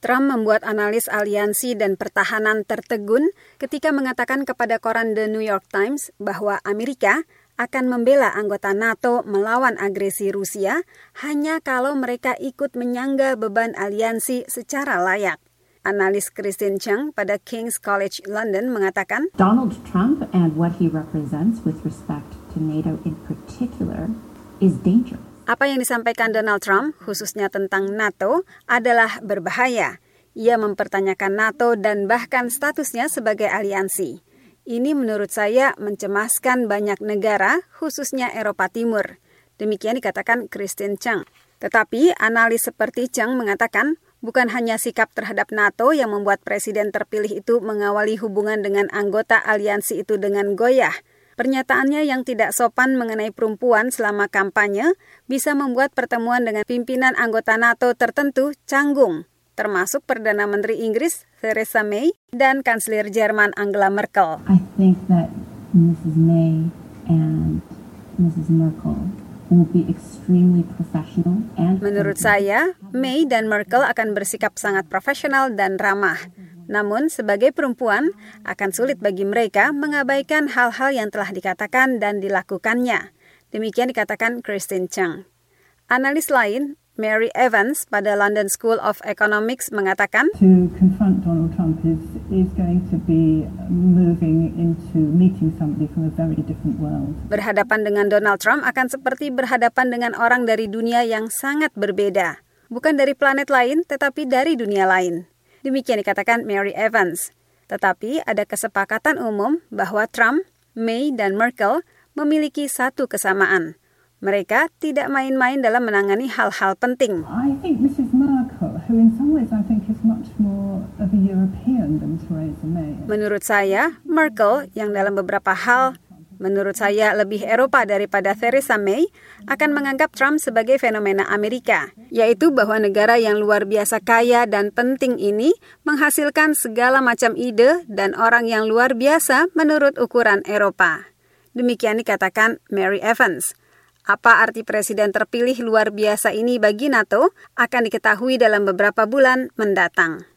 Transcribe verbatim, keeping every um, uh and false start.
Trump membuat analis aliansi dan pertahanan tertegun ketika mengatakan kepada koran The New York Times bahwa Amerika akan membela anggota NATO melawan agresi Rusia hanya kalau mereka ikut menyangga beban aliansi secara layak. Analis Christine Chang pada King's College London mengatakan, Donald Trump and what he represents with respect to NATO in particular is dangerous. Apa yang disampaikan Donald Trump, khususnya tentang NATO, adalah berbahaya. Ia mempertanyakan NATO dan bahkan statusnya sebagai aliansi. Ini menurut saya mencemaskan banyak negara, khususnya Eropa Timur. Demikian dikatakan Christine Chang. Tetapi analis seperti Chang mengatakan, bukan hanya sikap terhadap NATO yang membuat presiden terpilih itu mengawali hubungan dengan anggota aliansi itu dengan goyah. Pernyataannya yang tidak sopan mengenai perempuan selama kampanye bisa membuat pertemuan dengan pimpinan anggota NATO tertentu canggung, termasuk Perdana Menteri Inggris Theresa May dan Kanselir Jerman Angela Merkel. I think that Missus May and Missus Merkel will be extremely professional and... Menurut saya, May dan Merkel akan bersikap sangat profesional dan ramah. Namun, sebagai perempuan, akan sulit bagi mereka mengabaikan hal-hal yang telah dikatakan dan dilakukannya. Demikian dikatakan Christine Chang. Analis lain, Mary Evans pada London School of Economics mengatakan, To confront Donald Trump is, is going to be moving into meeting somebody from a very different world. Berhadapan dengan Donald Trump akan seperti berhadapan dengan orang dari dunia yang sangat berbeda. Bukan dari planet lain, tetapi dari dunia lain. Demikian dikatakan Mary Evans. Tetapi ada kesepakatan umum bahwa Trump, May, dan Merkel memiliki satu kesamaan. Mereka tidak main-main dalam menangani hal-hal penting. I think Missus Merkel, who in some ways I think is much more of a European than Theresa May. Menurut saya, Merkel yang dalam beberapa hal menurut saya lebih Eropa daripada Theresa May, akan menganggap Trump sebagai fenomena Amerika, yaitu bahwa negara yang luar biasa kaya dan penting ini menghasilkan segala macam ide dan orang yang luar biasa menurut ukuran Eropa. Demikian dikatakan Mary Evans. Apa arti presiden terpilih luar biasa ini bagi NATO akan diketahui dalam beberapa bulan mendatang.